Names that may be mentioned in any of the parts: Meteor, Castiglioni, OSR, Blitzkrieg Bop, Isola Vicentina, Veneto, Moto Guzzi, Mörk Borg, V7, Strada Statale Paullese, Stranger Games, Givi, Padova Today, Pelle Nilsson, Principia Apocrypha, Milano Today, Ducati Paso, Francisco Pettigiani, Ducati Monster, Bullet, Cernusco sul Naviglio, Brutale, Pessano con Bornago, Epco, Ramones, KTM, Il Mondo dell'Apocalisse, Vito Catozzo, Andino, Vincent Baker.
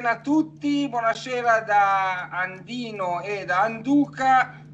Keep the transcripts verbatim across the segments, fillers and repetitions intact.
A tutti, buonasera da Andino e da Anduca.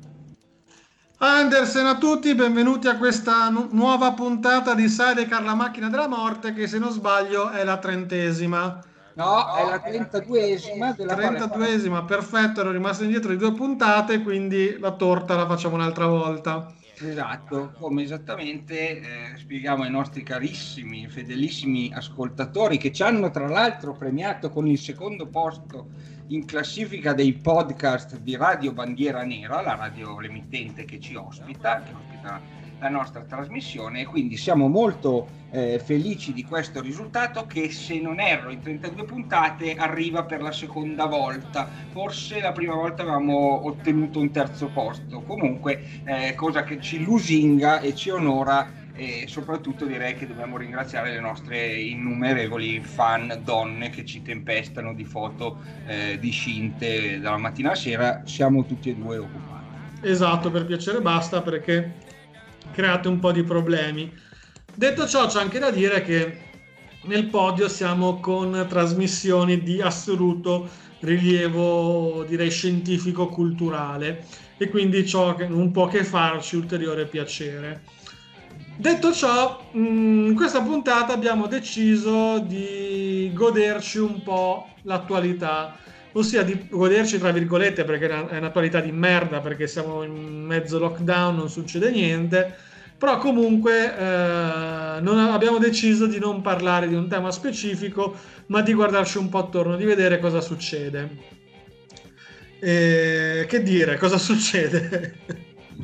Andersen a tutti, benvenuti a questa nu- nuova puntata di Sidecar, la macchina della morte, che se non sbaglio è la trentesima. No, no è la trentaduesima. Della trentaduesima, perfetto, ero rimasto indietro di due puntate, quindi la torta la facciamo un'altra volta. Esatto, come esattamente eh, spieghiamo ai nostri carissimi, fedelissimi ascoltatori che ci hanno tra l'altro premiato con il secondo posto in classifica dei podcast di Radio Bandiera Nera, la radio l'emittente che ci ospita, che ospita la nostra trasmissione, quindi siamo molto eh, felici di questo risultato che, se non erro, in trentadue puntate arriva per la seconda volta. Forse la prima volta avevamo ottenuto un terzo posto, comunque eh, cosa che ci lusinga e ci onora, e soprattutto direi che dobbiamo ringraziare le nostre innumerevoli fan donne che ci tempestano di foto eh, di scinte dalla mattina alla sera. Siamo tutti e due occupati. Esatto, per piacere basta, perché create un po' di problemi. Detto ciò, c'è anche da dire che nel podio siamo con trasmissioni di assoluto rilievo, direi scientifico-culturale, e quindi ciò non può che farci ulteriore piacere. Detto ciò, in questa puntata abbiamo deciso di goderci un po' l'attualità, ossia di goderci tra virgolette, perché è un'attualità di merda, perché siamo in mezzo lockdown, non succede niente, però comunque eh, non abbiamo deciso di non parlare di un tema specifico, ma di guardarci un po' attorno, di vedere cosa succede. E, che dire, cosa succede?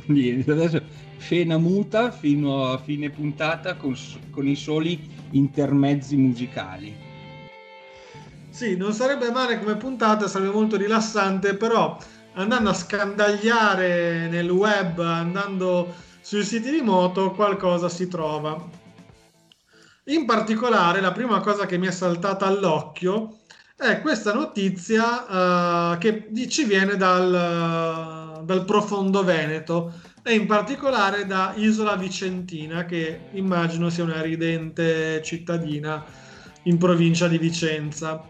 Niente, adesso scena muta fino a fine puntata con, con i soli intermezzi musicali. Sì, non sarebbe male come puntata, sarebbe molto rilassante, però andando a scandagliare nel web, andando sui siti di moto, qualcosa si trova. In particolare, la prima cosa che mi è saltata all'occhio è questa notizia uh, che ci viene dal, dal profondo Veneto, e in particolare da Isola Vicentina, che immagino sia una ridente cittadina in provincia di Vicenza,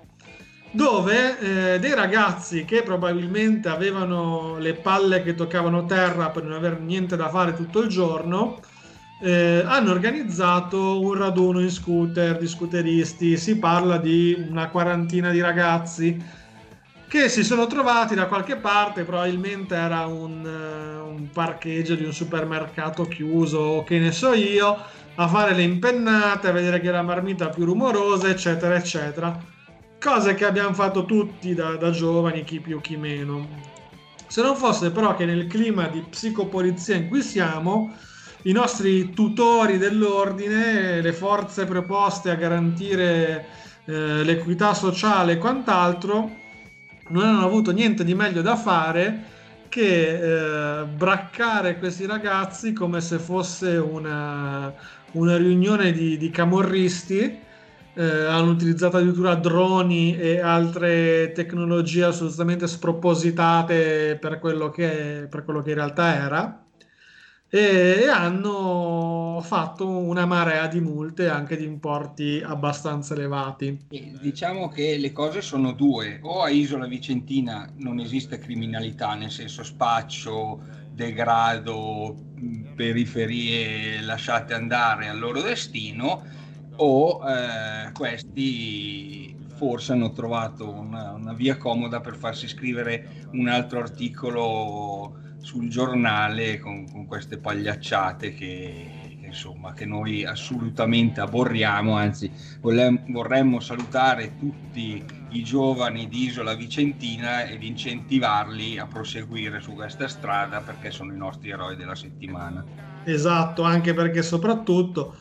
dove eh, dei ragazzi che probabilmente avevano le palle che toccavano terra per non aver niente da fare tutto il giorno, eh, hanno organizzato un raduno in scooter di scooteristi. Si parla di una quarantina di ragazzi che si sono trovati da qualche parte, probabilmente era un, un parcheggio di un supermercato chiuso o che ne so io, a fare le impennate, a vedere chi è la marmita più rumorosa, eccetera eccetera. Cose che abbiamo fatto tutti da, da giovani, chi più chi meno. Se non fosse però che nel clima di psicopolizia in cui siamo, i nostri tutori dell'ordine, le forze preposte a garantire eh, l'equità sociale e quant'altro, non hanno avuto niente di meglio da fare che eh, braccare questi ragazzi come se fosse una, una riunione di, di camorristi. Eh, hanno utilizzato addirittura droni e altre tecnologie assolutamente spropositate per quello che, per quello che in realtà era, e, e hanno fatto una marea di multe anche di importi abbastanza elevati. Diciamo che le cose sono due: o a Isola Vicentina non esiste criminalità, nel senso spaccio, degrado, periferie lasciate andare al loro destino, o eh, questi forse hanno trovato una, una via comoda per farsi scrivere un altro articolo sul giornale con, con queste pagliacciate che, che insomma che noi assolutamente aborriamo. Anzi, vole- vorremmo salutare tutti i giovani di Isola Vicentina ed incentivarli a proseguire su questa strada, perché sono i nostri eroi della settimana. Esatto, anche perché soprattutto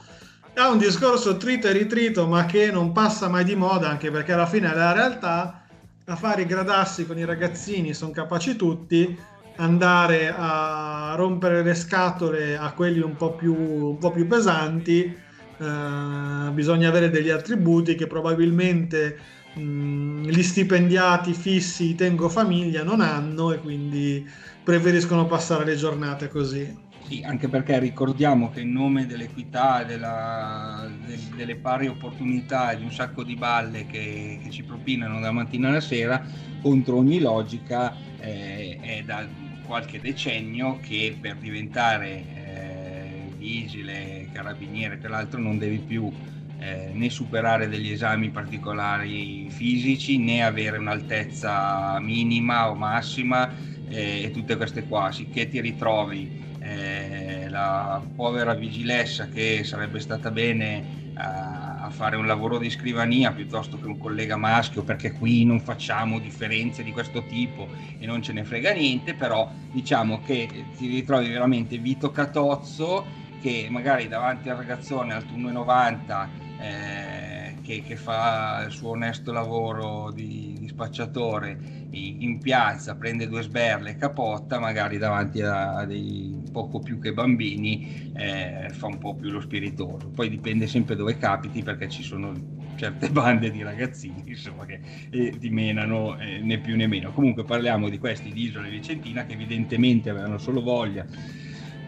è un discorso trito e ritrito, ma che non passa mai di moda, anche perché alla fine è la realtà. A fare i gradassi con i ragazzini sono capaci tutti, andare a rompere le scatole a quelli un po' più, un po' più pesanti, eh, bisogna avere degli attributi che probabilmente mh, gli stipendiati fissi tengo famiglia non hanno, e quindi preferiscono passare le giornate così. Sì, anche perché ricordiamo che in nome dell'equità, della, del, delle pari opportunità, di un sacco di balle che, che ci propinano da mattina alla sera, contro ogni logica, eh, è da qualche decennio che per diventare eh, vigile, carabiniere, tra l'altro non devi più eh, né superare degli esami particolari fisici, né avere un'altezza minima o massima, eh, e tutte queste qua, sì che ti ritrovi Eh, la povera vigilessa che sarebbe stata bene a, a fare un lavoro di scrivania piuttosto che un collega maschio, perché qui non facciamo differenze di questo tipo e non ce ne frega niente. Però diciamo che ti ritrovi veramente Vito Catozzo che magari davanti al ragazzone alto uno e novanta eh, che, che fa il suo onesto lavoro di, di spacciatore in piazza, prende due sberle e capotta, magari davanti a dei poco più che bambini eh, fa un po' più lo spiritoso. Poi dipende sempre dove capiti, perché ci sono certe bande di ragazzini insomma che eh, ti menano eh, né più né meno. Comunque parliamo di questi di Isola Vicentina che evidentemente avevano solo voglia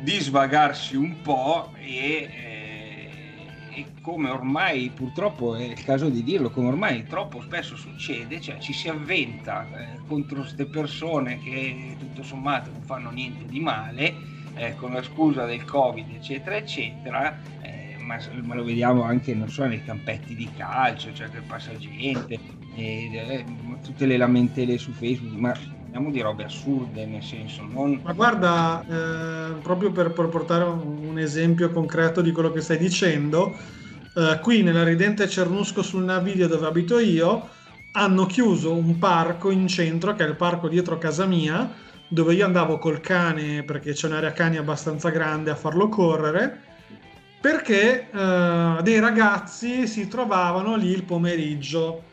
di svagarsi un po' e eh, e come ormai purtroppo è il caso di dirlo, come ormai troppo spesso succede, cioè ci si avventa eh, contro queste persone che tutto sommato non fanno niente di male, eh, con la scusa del Covid eccetera eccetera, eh, ma, ma lo vediamo anche, non so, nei campetti di calcio, cioè che passa gente, e, eh, tutte le lamentele su Facebook, ma parliamo di robe assurde, nel senso non... Ma guarda, eh, proprio per, per portare un, un esempio concreto di quello che stai dicendo, eh, qui nella ridente Cernusco sul Naviglio, dove abito io, hanno chiuso un parco in centro, che è il parco dietro casa mia, dove io andavo col cane, perché c'è un'area cani abbastanza grande, a farlo correre, perché eh, dei ragazzi si trovavano lì il pomeriggio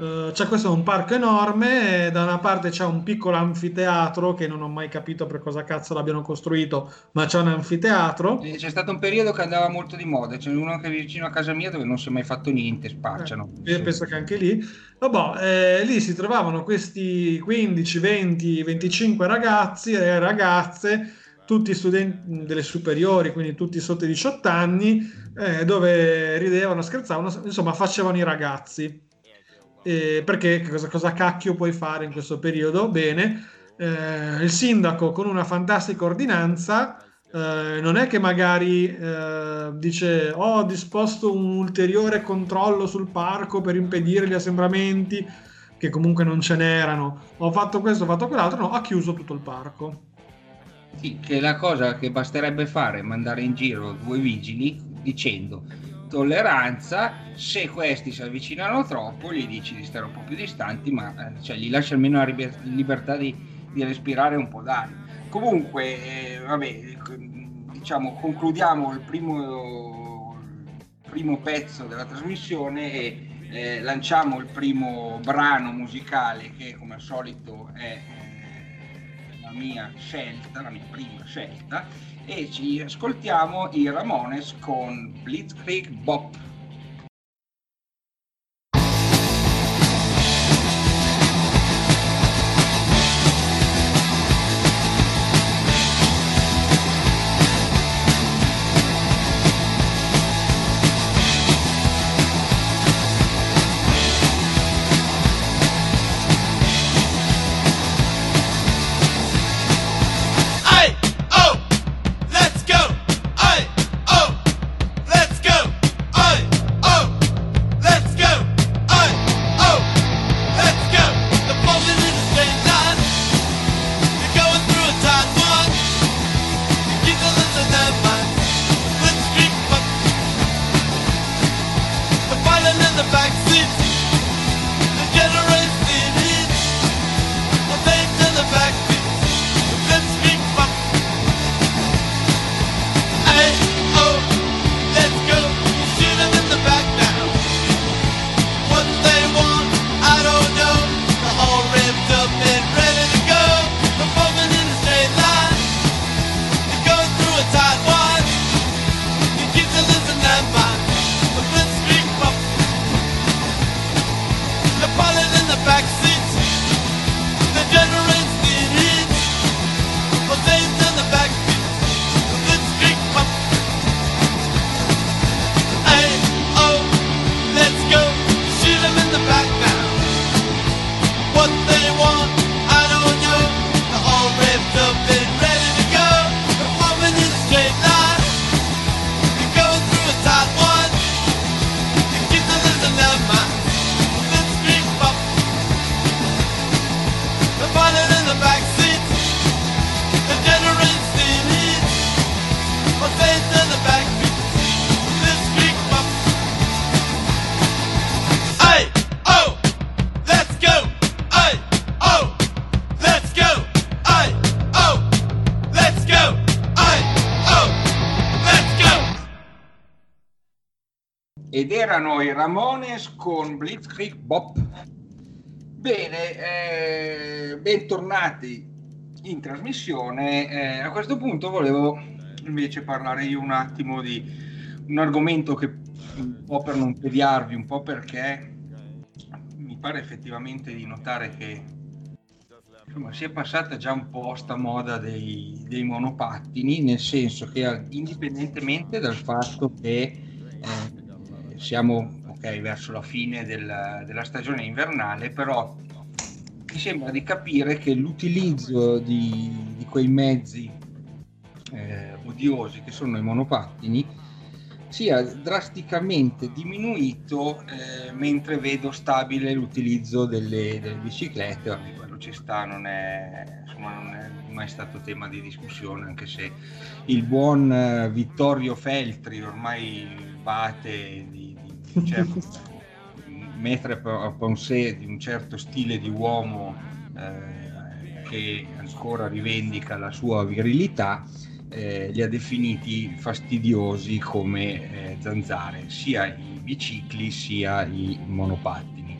Uh, c'è questo un parco enorme, e da una parte c'è un piccolo anfiteatro che non ho mai capito per cosa cazzo l'abbiano costruito, ma c'è un anfiteatro. C'è stato un periodo che andava molto di moda, c'è uno che è vicino a casa mia dove non si è mai fatto niente, spacciano. Eh, io penso che anche lì, vabbè, eh, lì si trovavano questi quindici, venti, venticinque ragazzi e ragazze, tutti studenti delle superiori, quindi tutti sotto i diciotto anni, eh, dove ridevano, scherzavano, insomma facevano i ragazzi. Eh, perché cosa, cosa cacchio puoi fare in questo periodo? Bene, eh, il sindaco con una fantastica ordinanza eh, non è che magari eh, dice oh, ho disposto un ulteriore controllo sul parco per impedire gli assembramenti, che comunque non ce n'erano, ho fatto questo, ho fatto quell'altro, no, ha chiuso tutto il parco. Sì, che la cosa che basterebbe fare è mandare in giro due vigili dicendo tolleranza, se questi si avvicinano troppo gli dici di stare un po' più distanti, ma cioè, gli lasci almeno la liber- libertà di, di respirare un po' d'aria. Comunque, eh, vabbè, diciamo, concludiamo il primo, il primo pezzo della trasmissione e eh, lanciamo il primo brano musicale che, come al solito, è eh, la mia scelta, la mia prima scelta. E ci ascoltiamo i Ramones con Blitzkrieg Bop. Ed erano i Ramones con Blitzkrieg Bop. Bene, eh, bentornati in trasmissione. Eh, a questo punto volevo invece parlare io un attimo di un argomento che un po' per non tediarvi, un po' perché mi pare effettivamente di notare che insomma, si è passata già un po' sta moda dei, dei monopattini, nel senso che indipendentemente dal fatto che eh, siamo okay, verso la fine della, della stagione invernale, però mi sembra di capire che l'utilizzo di, di quei mezzi eh, odiosi che sono i monopattini sia drasticamente diminuito, eh, mentre vedo stabile l'utilizzo delle, delle biciclette. Vabbè, quello ci sta, non è, insomma, non è mai stato tema di discussione, anche se il buon eh, Vittorio Feltri ormai bate di cioè, mettere a pensare di un certo stile di uomo eh, che ancora rivendica la sua virilità, eh, li ha definiti fastidiosi come eh, zanzare, sia i bicicli sia i monopattini.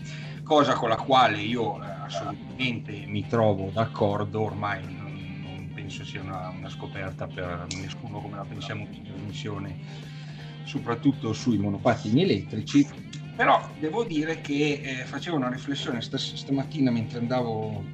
cosa con la quale io eh, assolutamente mi trovo d'accordo, ormai non, non penso sia una, una scoperta per nessuno come la pensiamo in trasmissione, soprattutto sui monopattini elettrici, però devo dire che eh, facevo una riflessione stas- stamattina mentre andavo,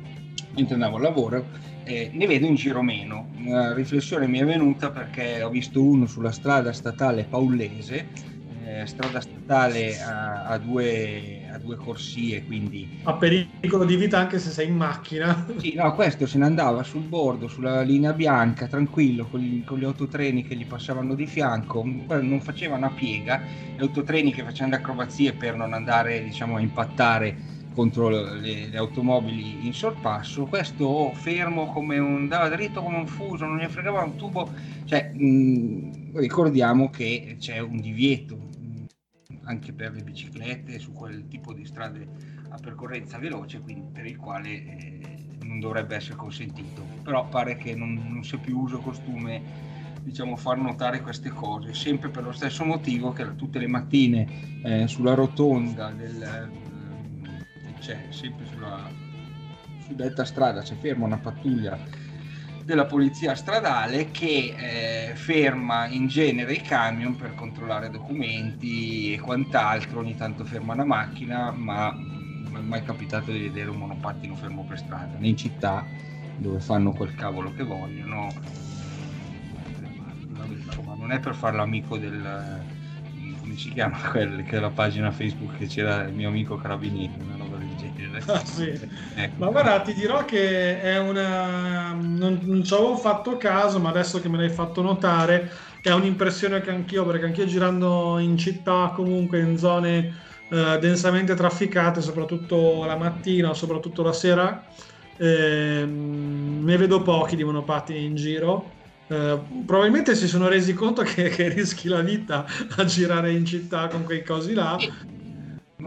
mentre andavo al lavoro, eh, ne vedo in giro meno. Una riflessione mi è venuta perché ho visto uno sulla strada statale Paullese, eh, strada statale a, a due... due corsie, quindi a pericolo di vita anche se sei in macchina. Sì, no, questo se ne andava sul bordo, sulla linea bianca, tranquillo, con gli, con gli autotreni che gli passavano di fianco, non faceva una piega, gli autotreni che facevano le acrobazie per non andare, diciamo, a impattare contro le, le automobili in sorpasso. Questo fermo come un, andava dritto come un fuso, non gli fregava un tubo. Cioè, mh, ricordiamo che c'è un divieto anche per le biciclette su quel tipo di strade a percorrenza veloce, quindi per il quale eh, non dovrebbe essere consentito, però pare che non, non sia più uso costume, diciamo, far notare queste cose, sempre per lo stesso motivo che tutte le mattine eh, sulla rotonda del, eh, c'è sempre sulla suddetta strada c'è ferma una pattuglia della polizia stradale che eh, ferma in genere i camion per controllare documenti e quant'altro, ogni tanto ferma una macchina, ma non è mai capitato di vedere un monopattino fermo per strada, né in città dove fanno quel cavolo che vogliono. Ma non è per farlo amico del, come si chiama quel, che è la pagina Facebook che c'era il mio amico Carabinieri, una roba del genere. Ah, sì. Ecco. Ma guarda, ti dirò che è una, non, non ci avevo fatto caso, ma adesso che me l'hai fatto notare è un'impressione che anch'io, perché anch'io girando in città, comunque in zone eh, densamente trafficate, soprattutto la mattina o soprattutto la sera, eh, ne vedo pochi di monopattini in giro. Eh, probabilmente si sono resi conto che, che rischi la vita a girare in città con quei cosi là.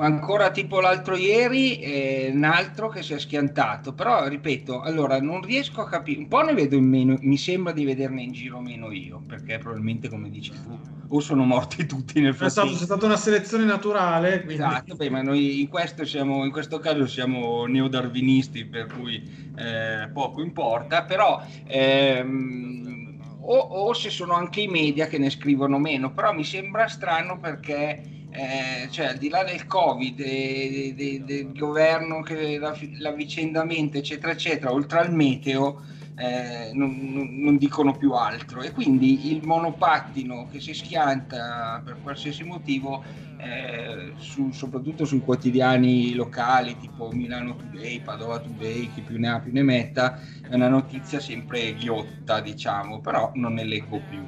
Ancora tipo l'altro ieri eh, un altro che si è schiantato, però ripeto, allora non riesco a capire, un po' ne vedo in meno, mi sembra di vederne in giro meno io, perché probabilmente, come dici tu, o sono morti tutti nel frattempo. È stato, stata una selezione naturale, quindi. Esatto, beh, ma noi in questo, siamo, in questo caso siamo neodarwinisti, per cui eh, poco importa, però ehm, O, o se sono anche i media che ne scrivono meno, però mi sembra strano perché eh, cioè, al di là del Covid, de, de, de, del governo, che la, l'avvicendamento eccetera eccetera, oltre al meteo eh, non, non, non dicono più altro, e quindi il monopattino che si schianta per qualsiasi motivo eh, su, soprattutto sui quotidiani locali tipo Milano Today, Padova Today, chi più ne ha più ne metta, è una notizia sempre ghiotta, diciamo, però non ne leggo più.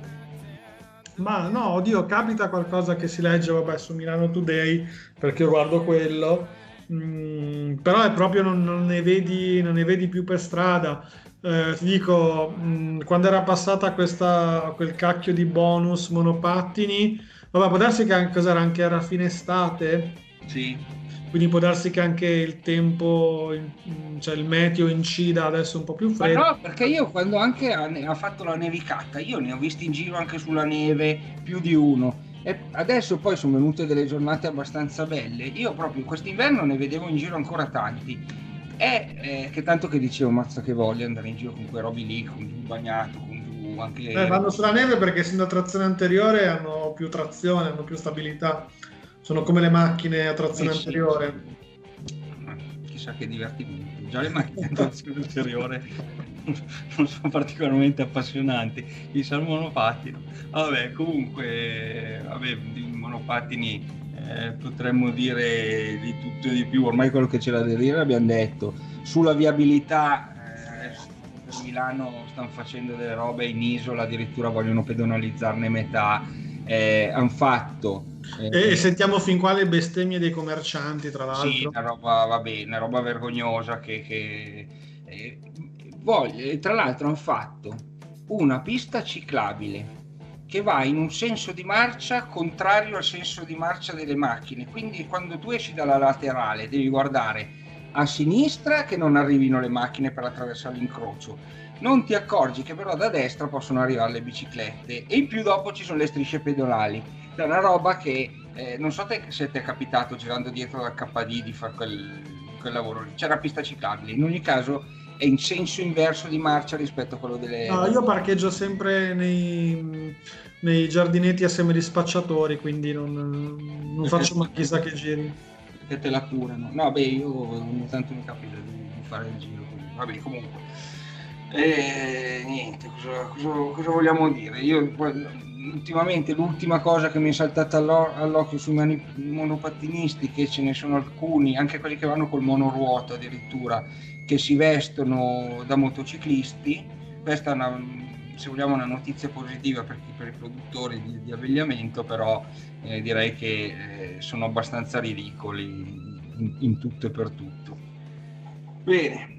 Ma no, oddio, capita qualcosa che si legge, vabbè, su Milano Today, perché io guardo quello, mm, però è proprio non, non, ne vedi, non ne vedi più per strada. Eh, ti dico, mh, quando era passata questa, quel cacchio di bonus monopattini, vabbè, può darsi che anche, cos'era, anche era fine estate, sì, quindi può darsi che anche il tempo, cioè il meteo, incida, adesso un po' più freddo. Ma no, perché io quando anche ha, ha fatto la nevicata, io ne ho visti in giro anche sulla neve più di uno, e adesso poi sono venute delle giornate abbastanza belle, io proprio quest'inverno ne vedevo in giro ancora tanti. Eh, eh, che tanto che dicevo, mazza che voglio andare in giro con quei robi lì, con giù bagnato, con giù anche eh, vanno sulla neve perché essendo a trazione anteriore hanno più trazione, hanno più stabilità, sono come le macchine a trazione eh, anteriore. Sì, sì. Chissà che divertimento, già le macchine a trazione anteriore non sono particolarmente appassionanti, chissà il monopattino. Vabbè, comunque, vabbè, i monopattini Eh, potremmo dire di tutto e di più, ormai quello che c'era da dire l'abbiamo detto. Sulla viabilità eh, per Milano stanno facendo delle robe in isola, addirittura vogliono pedonalizzarne metà, eh, hanno fatto eh, e sentiamo fin qua le bestemmie dei commercianti, tra l'altro. Sì, una roba, vabbè, una roba vergognosa che, che eh, voglio, tra l'altro hanno fatto una pista ciclabile che va in un senso di marcia contrario al senso di marcia delle macchine, quindi quando tu esci dalla laterale devi guardare a sinistra che non arrivino le macchine per attraversare l'incrocio, non ti accorgi che però da destra possono arrivare le biciclette, e in più dopo ci sono le strisce pedonali, è una roba che eh, non so te se ti è capitato girando dietro al K D di fare quel, quel lavoro, c'è una pista ciclabile, in ogni caso è in senso inverso di marcia rispetto a quello delle... No, io parcheggio sempre nei, nei giardinetti assieme agli spacciatori, quindi non, non faccio ma chissà che giri. Perché te la curano. No, beh, io ogni tanto mi capita di fare il giro, vabbè, comunque. E niente, cosa, cosa, cosa vogliamo dire? Io ultimamente l'ultima cosa che mi è saltata all'o- all'occhio sui mani- monopattinisti, che ce ne sono alcuni, anche quelli che vanno col monoruota addirittura, che si vestono da motociclisti. Questa è una, se vogliamo, una notizia positiva per, per i produttori di, di abbigliamento, però eh, direi che eh, sono abbastanza ridicoli in, in tutto e per tutto. Bene.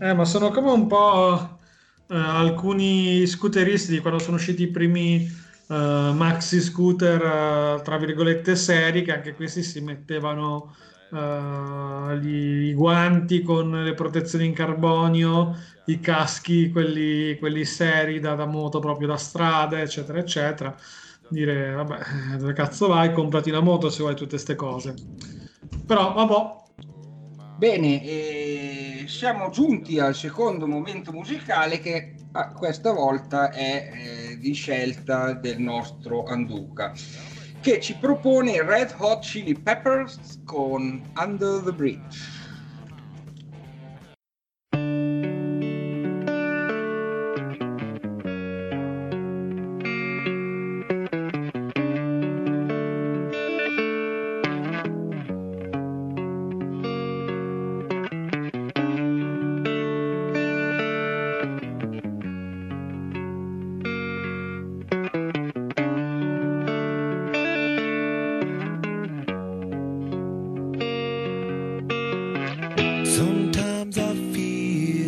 Eh, ma sono come un po' eh, alcuni scooteristi di quando sono usciti i primi eh, maxi scooter eh, tra virgolette seri, che anche questi si mettevano eh, gli, i guanti con le protezioni in carbonio, i caschi quelli, quelli seri da, da moto, proprio da strada, eccetera eccetera. Dire vabbè, dove cazzo vai, comprati la moto se vuoi tutte queste cose, però vabbè. Bene, e siamo giunti al secondo momento musicale, che ah, questa volta è eh, di scelta del nostro Anduca, che ci propone Red Hot Chili Peppers con Under the Bridge. Take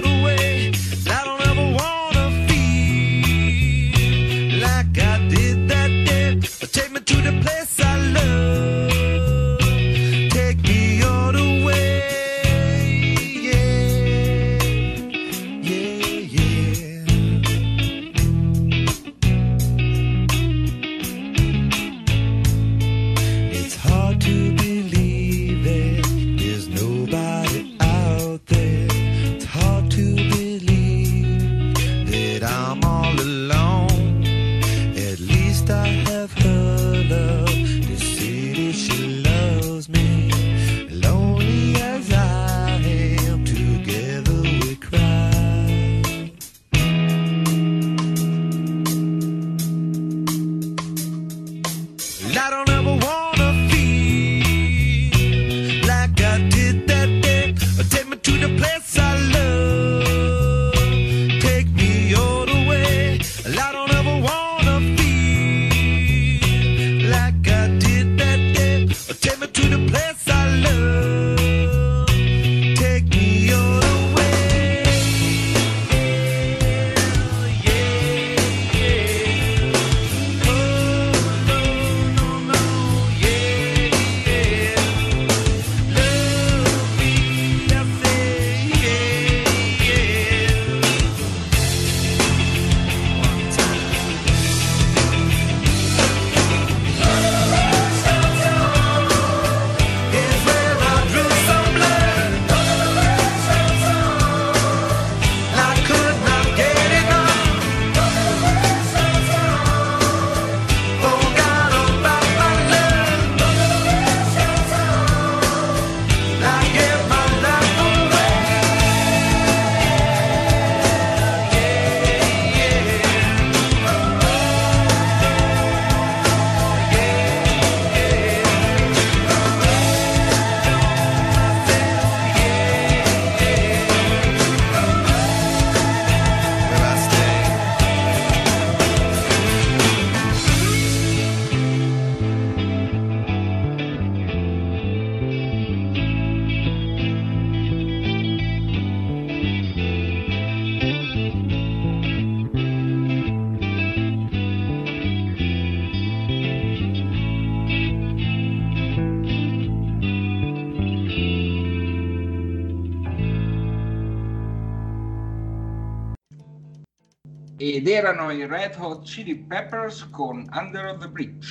the way. I don't ever wanna feel ed erano i Red Hot Chili Peppers con Under the Bridge.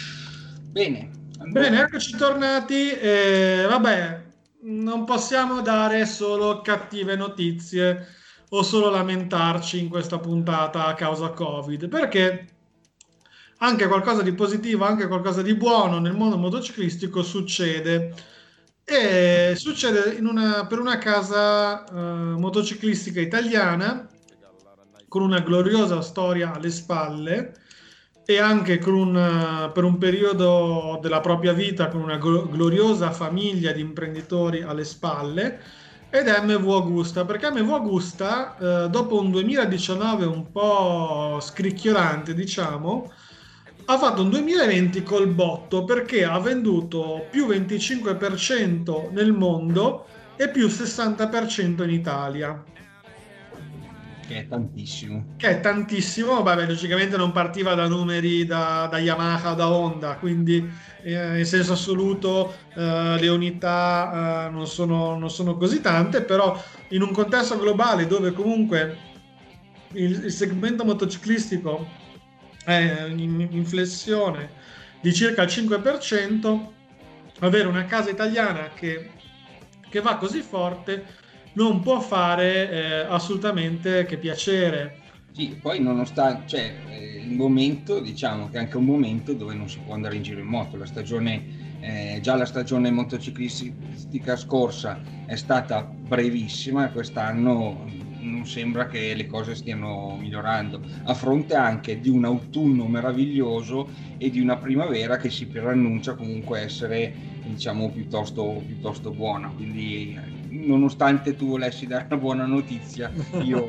Bene, Andrea. Bene, eccoci tornati. Eh, vabbè, non possiamo dare solo cattive notizie o solo lamentarci in questa puntata a causa Covid, perché anche qualcosa di positivo, anche qualcosa di buono nel mondo motociclistico succede, e succede in una, per una casa eh, motociclistica italiana con una gloriosa storia alle spalle e anche con un, per un periodo della propria vita con una gloriosa famiglia di imprenditori alle spalle, ed è M V Agusta, perché M V Agusta eh, dopo un duemiladiciannove un po' scricchiolante, diciamo, ha fatto un duemilaventi col botto, perché ha venduto più venticinque percento nel mondo e più sessanta percento in Italia. Che è tantissimo. Che è tantissimo, vabbè, logicamente non partiva da numeri da, da Yamaha, da Honda, quindi eh, in senso assoluto eh, le unità eh, non sono, non sono così tante, però in un contesto globale dove comunque il, il segmento motociclistico è in, in flessione di circa il cinque percento, avere una casa italiana che, che va così forte non può fare eh, assolutamente che piacere. Sì, poi nonostante, cioè, eh, il momento, diciamo che è anche un momento dove non si può andare in giro in moto. La stagione, eh, già la stagione motociclistica scorsa è stata brevissima, quest'anno non sembra che le cose stiano migliorando, a fronte anche di un autunno meraviglioso e di una primavera che si preannuncia comunque essere, diciamo, piuttosto, piuttosto buona. Quindi, nonostante tu volessi dare una buona notizia, io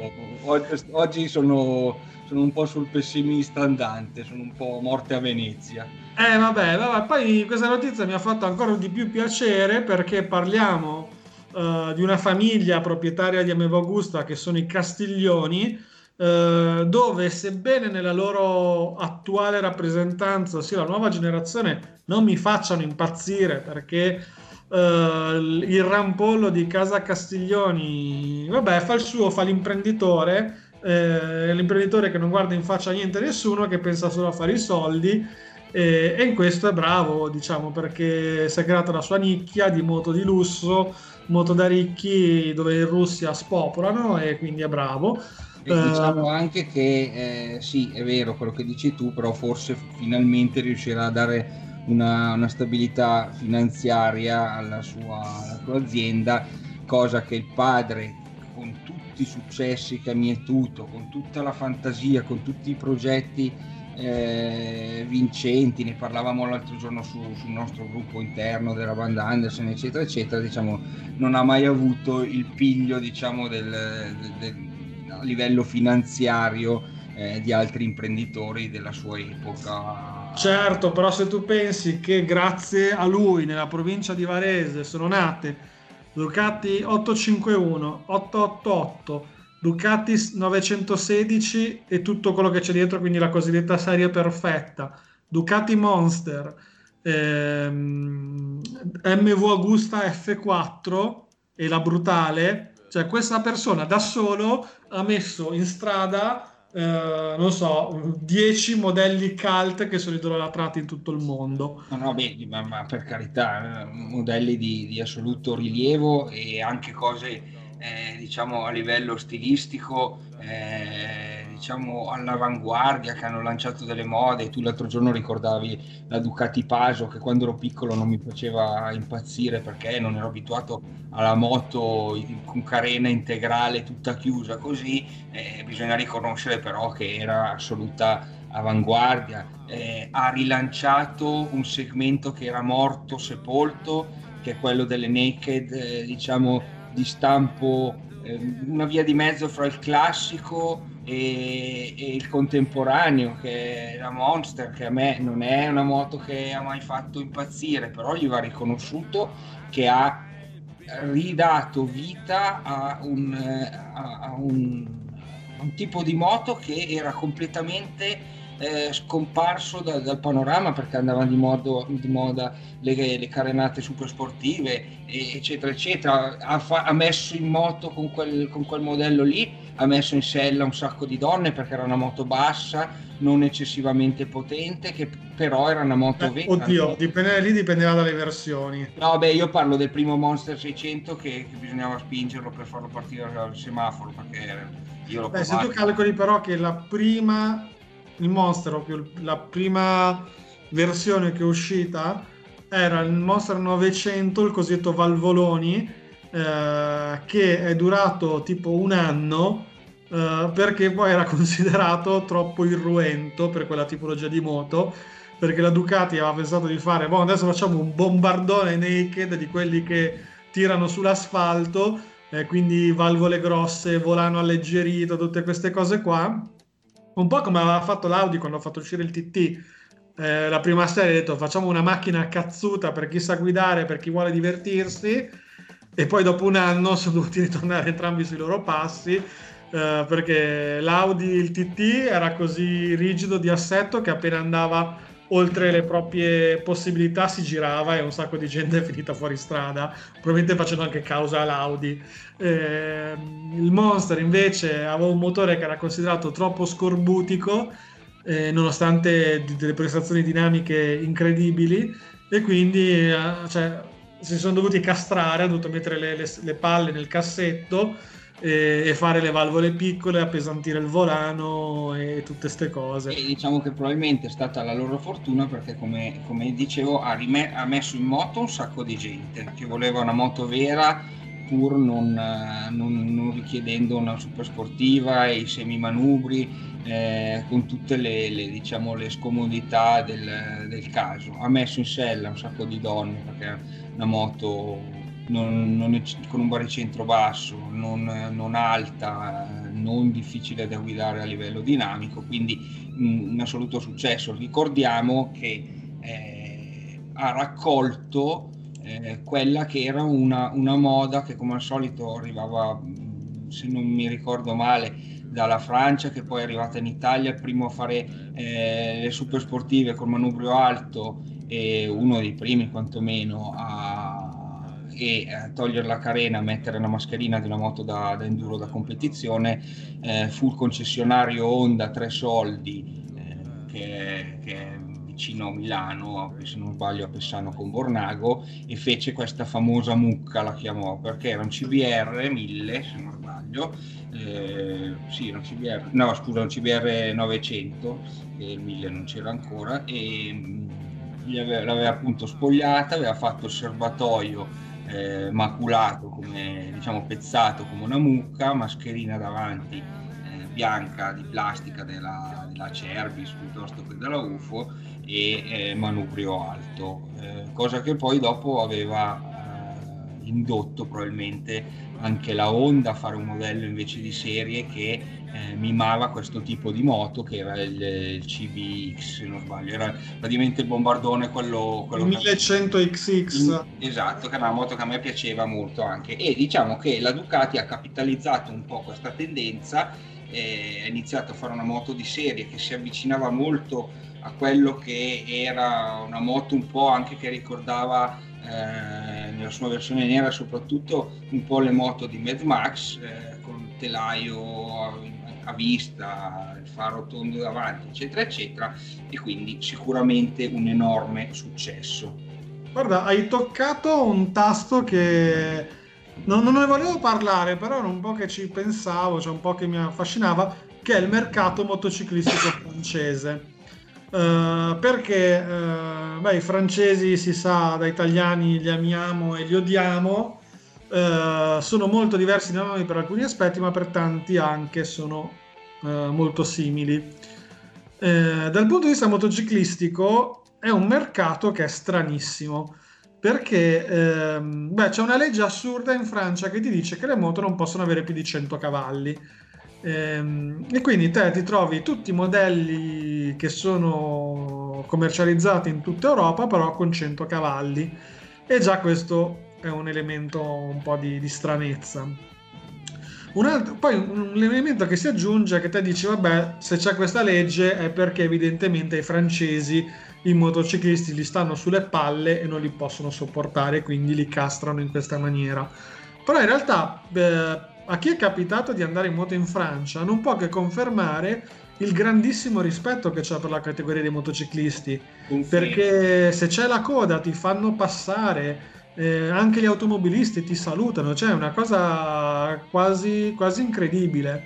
oggi sono, sono un po' sul pessimista andante, sono un po' morte a Venezia. Eh vabbè, vabbè, poi questa notizia mi ha fatto ancora di più piacere, perché parliamo eh, di una famiglia proprietaria di M V Agusta che sono i Castiglioni, eh, dove sebbene nella loro attuale rappresentanza, ossia la nuova generazione, non mi facciano impazzire, perché Uh, il rampollo di casa Castiglioni, vabbè, fa il suo, fa l'imprenditore, eh, l'imprenditore che non guarda in faccia niente a nessuno, che pensa solo a fare i soldi, eh, e in questo è bravo, diciamo, perché si è creata la sua nicchia di moto di lusso, moto da ricchi, dove in Russia spopolano, e quindi è bravo. E diciamo anche che eh, sì, è vero quello che dici tu, però forse finalmente riuscirà a dare Una, una stabilità finanziaria alla sua, alla sua azienda, cosa che il padre, con tutti i successi che ha mietuto, con tutta la fantasia, con tutti i progetti eh, vincenti, ne parlavamo l'altro giorno su, sul nostro gruppo interno della banda ANDERSEN, eccetera eccetera, diciamo non ha mai avuto il piglio, diciamo, del, del, del a livello finanziario eh, di altri imprenditori della sua epoca. Certo, però se tu pensi che grazie a lui nella provincia di Varese sono nate Ducati ottocentocinquantuno, ottocentottantotto, Ducati novecentosedici e tutto quello che c'è dietro, quindi la cosiddetta serie perfetta, Ducati Monster, ehm, M V Agusta effe quattro e la Brutale, cioè questa persona da solo ha messo in strada Uh, non so, dieci modelli cult che sono idolatrati in tutto il mondo. No, no, beh, ma, ma per carità, modelli di, di assoluto rilievo, e anche cose eh, diciamo a livello stilistico eh, diciamo all'avanguardia, che hanno lanciato delle mode. Tu l'altro giorno ricordavi la Ducati Paso, che quando ero piccolo non mi faceva impazzire perché non ero abituato alla moto con carena integrale tutta chiusa così, eh, bisogna riconoscere però che era assoluta avanguardia, eh, ha rilanciato un segmento che era morto, sepolto, che è quello delle naked, eh, diciamo di stampo, eh, una via di mezzo fra il classico e, e il contemporaneo, che è la Monster, che a me non è una moto che ha mai fatto impazzire, però gli va riconosciuto che ha ridato vita a un, a, a un, a un tipo di moto che era completamente eh, scomparso da, dal panorama, perché andavano di, modo, di moda le, le carenate super sportive, eccetera eccetera. Ha, fa, ha messo in moto con quel, con quel modello lì, ha messo in sella un sacco di donne perché era una moto bassa, non eccessivamente potente, che però era una moto eh, vecchia. Oddio, dipende, lì dipendeva dalle versioni. No, beh, io parlo del primo Monster seicento che, che bisognava spingerlo per farlo partire dal semaforo, perché io l'ho beh, provato. Se tu calcoli però che la prima, il Monster, o più la prima versione che è uscita era il Monster novecento, il cosiddetto Valvoloni, eh, che è durato tipo un anno, eh, perché poi era considerato troppo irruento per quella tipologia di moto, perché la Ducati aveva pensato di fare, boh, adesso facciamo un bombardone naked di quelli che tirano sull'asfalto, eh, quindi valvole grosse, volano alleggerito, tutte queste cose qua, un po' come aveva fatto l'Audi quando ha fatto uscire il T T. Eh, la prima serie ha detto facciamo una macchina cazzuta per chi sa guidare, per chi vuole divertirsi, e poi dopo un anno sono dovuti ritornare entrambi sui loro passi, eh, perché l'Audi, il T T era così rigido di assetto che appena andava oltre le proprie possibilità si girava e un sacco di gente è finita fuori strada, probabilmente facendo anche causa all'Audi. Eh, il Monster invece aveva un motore che era considerato troppo scorbutico, Eh, nonostante delle prestazioni dinamiche incredibili, e quindi eh, cioè, si sono dovuti castrare, hanno dovuto mettere le, le, le palle nel cassetto eh, e fare le valvole piccole, appesantire il volano e tutte queste cose. E diciamo che probabilmente è stata la loro fortuna, perché come, come dicevo ha, rime- ha messo in moto un sacco di gente che voleva una moto vera, pur non, non, non richiedendo una supersportiva e i semimanubri, Eh, con tutte le, le, diciamo, le scomodità del, del caso. Ha messo in sella un sacco di donne perché una moto non, non è, con un baricentro basso, non, non alta, non difficile da guidare a livello dinamico, quindi un assoluto successo. Ricordiamo che eh, ha raccolto eh, quella che era una, una moda che come al solito arrivava, se non mi ricordo male, dalla Francia, che poi è arrivata in Italia, il primo a fare eh, le supersportive col manubrio alto, e uno dei primi quantomeno a, e a togliere la carena, a mettere la mascherina di una moto da, da enduro, da competizione, eh, fu il concessionario Honda Tre Soldi, eh, che, che è vicino a Milano, se non sbaglio a Pessano con Bornago, e fece questa famosa mucca, la chiamò, perché era un C B R mille, se non sbaglio, Eh, sì, era un C B R, no scusa, un C B R novecento, eh, il mille non c'era ancora, e aveva, l'aveva appunto spogliata, aveva fatto il serbatoio eh, maculato, come diciamo pezzato come una mucca, mascherina davanti eh, bianca di plastica della, della Cervis piuttosto che della U F O, e eh, manubrio alto, eh, cosa che poi dopo aveva eh, indotto probabilmente anche la Honda a fare un modello invece di serie che eh, mimava questo tipo di moto, che era il, il C B X, se non sbaglio, era praticamente il bombardone quello, quello millecento X X, che... esatto, che era una moto che a me piaceva molto anche, e diciamo che la Ducati ha capitalizzato un po' questa tendenza, eh, ha iniziato a fare una moto di serie che si avvicinava molto a quello che era una moto un po' anche che ricordava, Eh, nella sua versione nera soprattutto, un po' le moto di Mad Max, eh, con il telaio a, a vista, il faro tondo davanti, eccetera eccetera, e quindi sicuramente un enorme successo. Guarda, hai toccato un tasto che non, non ne volevo parlare, però era un po' che ci pensavo, cioè un po' che mi affascinava, che è il mercato motociclistico francese. Uh, perché uh, beh, i francesi, si sa, da italiani li amiamo e li odiamo, uh, sono molto diversi da noi per alcuni aspetti, ma per tanti anche sono uh, molto simili. Uh, dal punto di vista motociclistico è un mercato che è stranissimo, perché uh, beh, c'è una legge assurda in Francia che ti dice che le moto non possono avere più di cento cavalli, e quindi te ti trovi tutti i modelli che sono commercializzati in tutta Europa però con cento cavalli, e già questo è un elemento un po' di, di stranezza. Un altro, poi un elemento che si aggiunge è che te dici vabbè, se c'è questa legge è perché evidentemente i francesi i motociclisti li stanno sulle palle e non li possono sopportare, quindi li castrano in questa maniera, però in realtà eh, a chi è capitato di andare in moto in Francia non può che confermare il grandissimo rispetto che c'è per la categoria dei motociclisti, Confine. perché se c'è la coda ti fanno passare, eh, anche gli automobilisti ti salutano, cioè è una cosa quasi, quasi incredibile.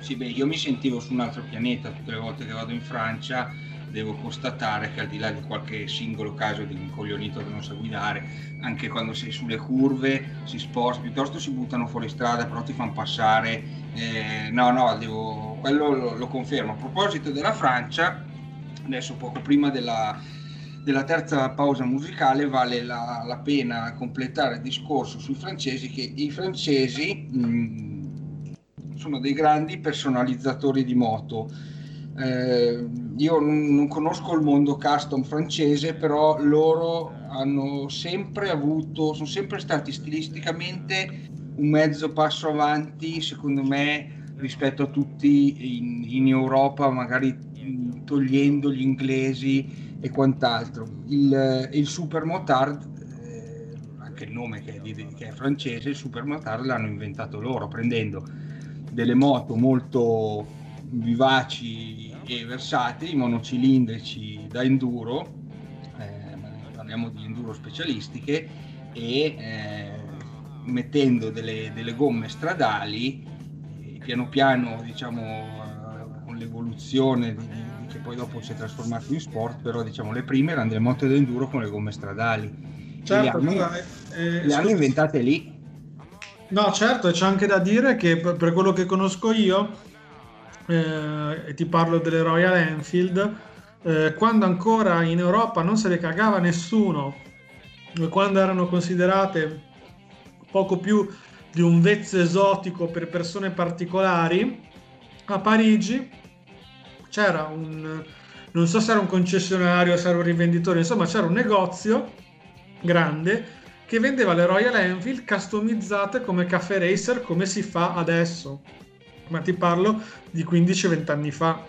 Sì, beh, io mi sentivo su un altro pianeta tutte le volte che vado in Francia. Devo constatare che, al di là di qualche singolo caso di un coglionito che non sa guidare, anche quando sei sulle curve si sposta, piuttosto si buttano fuori strada, però ti fanno passare. Eh, no, no, devo, quello lo, lo confermo. A proposito della Francia, adesso poco prima della, della terza pausa musicale vale la, la pena completare il discorso sui francesi, che i francesi mh, sono dei grandi personalizzatori di moto. Eh, io non conosco il mondo custom francese, però loro hanno sempre avuto, sono sempre stati stilisticamente un mezzo passo avanti, secondo me, rispetto a tutti in, in Europa, magari togliendo gli inglesi e quant'altro. Il, il supermotard, eh, anche il nome che è, che è francese, il supermotard l'hanno inventato loro, prendendo delle moto molto vivaci e versati, monocilindrici da enduro, eh, parliamo di enduro specialistiche, e eh, mettendo delle, delle gomme stradali, eh, piano piano, diciamo, eh, con l'evoluzione di, di, che poi dopo si è trasformato in sport, però diciamo le prime erano delle moto da enduro con le gomme stradali, certo, le, hanno, ma, eh, le hanno inventate lì. No, certo, c'è anche da dire che per, per quello che conosco io, Eh, ti parlo delle Royal Enfield, eh, quando ancora in Europa non se le cagava nessuno, quando erano considerate poco più di un vezzo esotico per persone particolari, a Parigi c'era un, non so se era un concessionario, se era un rivenditore, insomma c'era un negozio grande che vendeva le Royal Enfield customizzate come caffè racer, come si fa adesso. Ma ti parlo di quindici venti anni fa.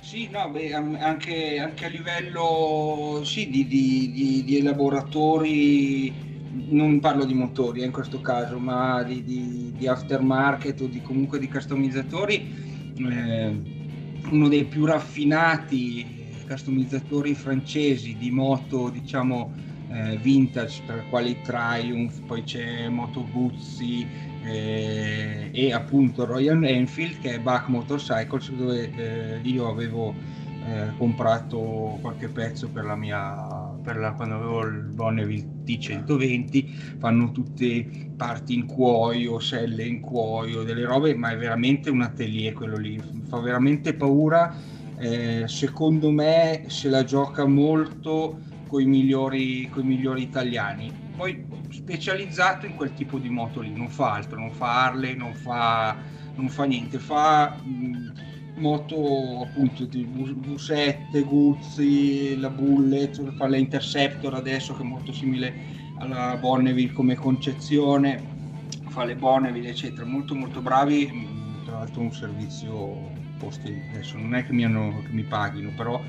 Sì, no, beh, anche, anche a livello sì, di, di, di, di elaboratori, non parlo di motori in questo caso, ma di, di, di aftermarket o di, comunque di customizzatori, eh, uno dei più raffinati customizzatori francesi di moto, diciamo, eh, vintage, tra i quali Triumph, poi c'è Moto Guzzi, Eh, e appunto Royal Enfield, che è Back Motorcycles, dove eh, io avevo eh, comprato qualche pezzo per la mia, per la, quando avevo il Bonneville T centoventi. Fanno tutte parti in cuoio, selle in cuoio, delle robe, ma è veramente un atelier quello lì, fa veramente paura. Eh, secondo me se la gioca molto coi migliori, coi migliori italiani. Poi specializzato in quel tipo di moto lì, non fa altro, non fa Harley, non fa, non fa niente, fa mh, moto appunto di V sette, Guzzi, la Bullet, fa la Interceptor adesso, che è molto simile alla Bonneville come concezione, fa le Bonneville eccetera, molto molto bravi, tra l'altro un servizio posti, adesso non è che mi, hanno, che mi paghino, però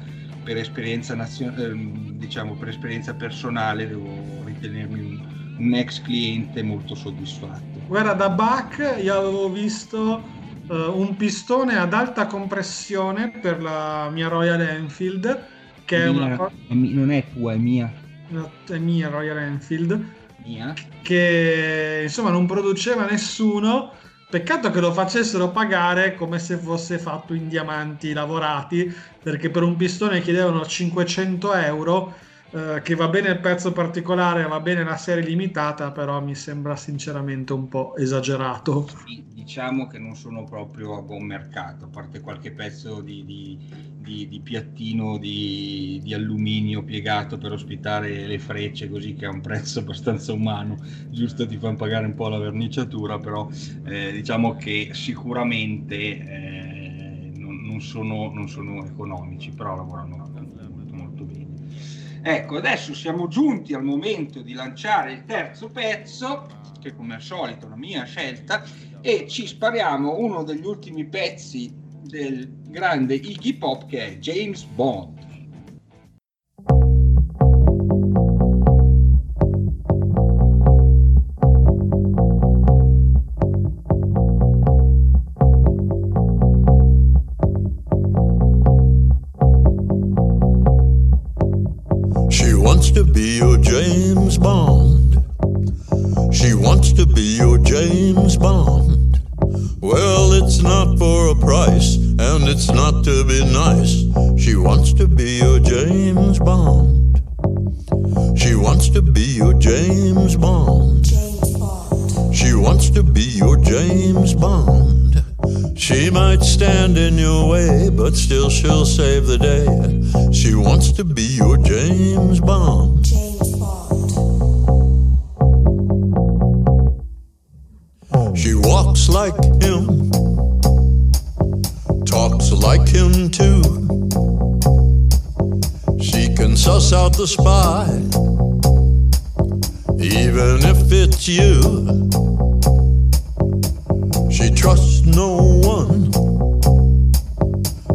per esperienza nazionale, diciamo per esperienza personale, devo ritenermi un, un ex cliente molto soddisfatto. Guarda, da Bach io avevo visto uh, un pistone ad alta compressione per la mia Royal Enfield, che mia, è una cosa... non è tua, è mia. No, è mia Royal Enfield. Mia. Che insomma non produceva nessuno. Peccato che lo facessero pagare come se fosse fatto in diamanti lavorati, perché per un pistone chiedevano cinquecento euro, eh, che va bene il pezzo particolare, va bene la serie limitata, però mi sembra sinceramente un po' esagerato. Sì, diciamo che non sono proprio a buon mercato, a parte qualche pezzo di, di, di, di piattino di, di alluminio piegato per ospitare le frecce, così, che ha un prezzo abbastanza umano, giusto ti fanno pagare un po' la verniciatura, però eh, diciamo che sicuramente eh, non, non, sono, non sono economici, però lavorano molto, molto bene. Ecco, adesso siamo giunti al momento di lanciare il terzo pezzo, che come al solito è la mia scelta, e ci spariamo uno degli ultimi pezzi del grande Iggy Pop, che è James Bond. be your James Bond. She wants to be your James Bond. Well, it's not for a price, and it's not to be nice. She wants to be your James Bond. She wants to be your James Bond. James Bond. She wants to be your James Bond. She might stand in your way, but still she'll save the day. She wants to be your James Bond. James Bond. She walks like him, talks like him too. She can suss out the spy, even if it's you. She trusts no one,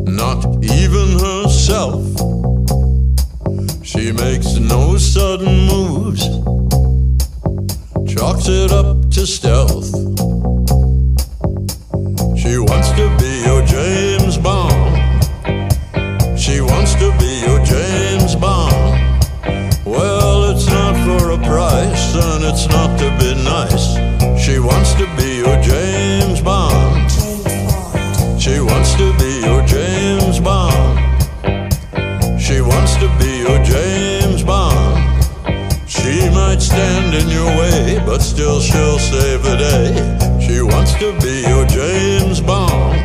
not even herself. She makes no sudden moves, chalks it up to stealth. She wants to be your James Bond. She wants to be your James Bond. Well, it's not for a price, and it's not to be nice. She wants to be your James Bond. She wants to be your James Bond. She wants to be your James Bond. She might stand in your way, but still she'll save the day. She wants to be your James Bond.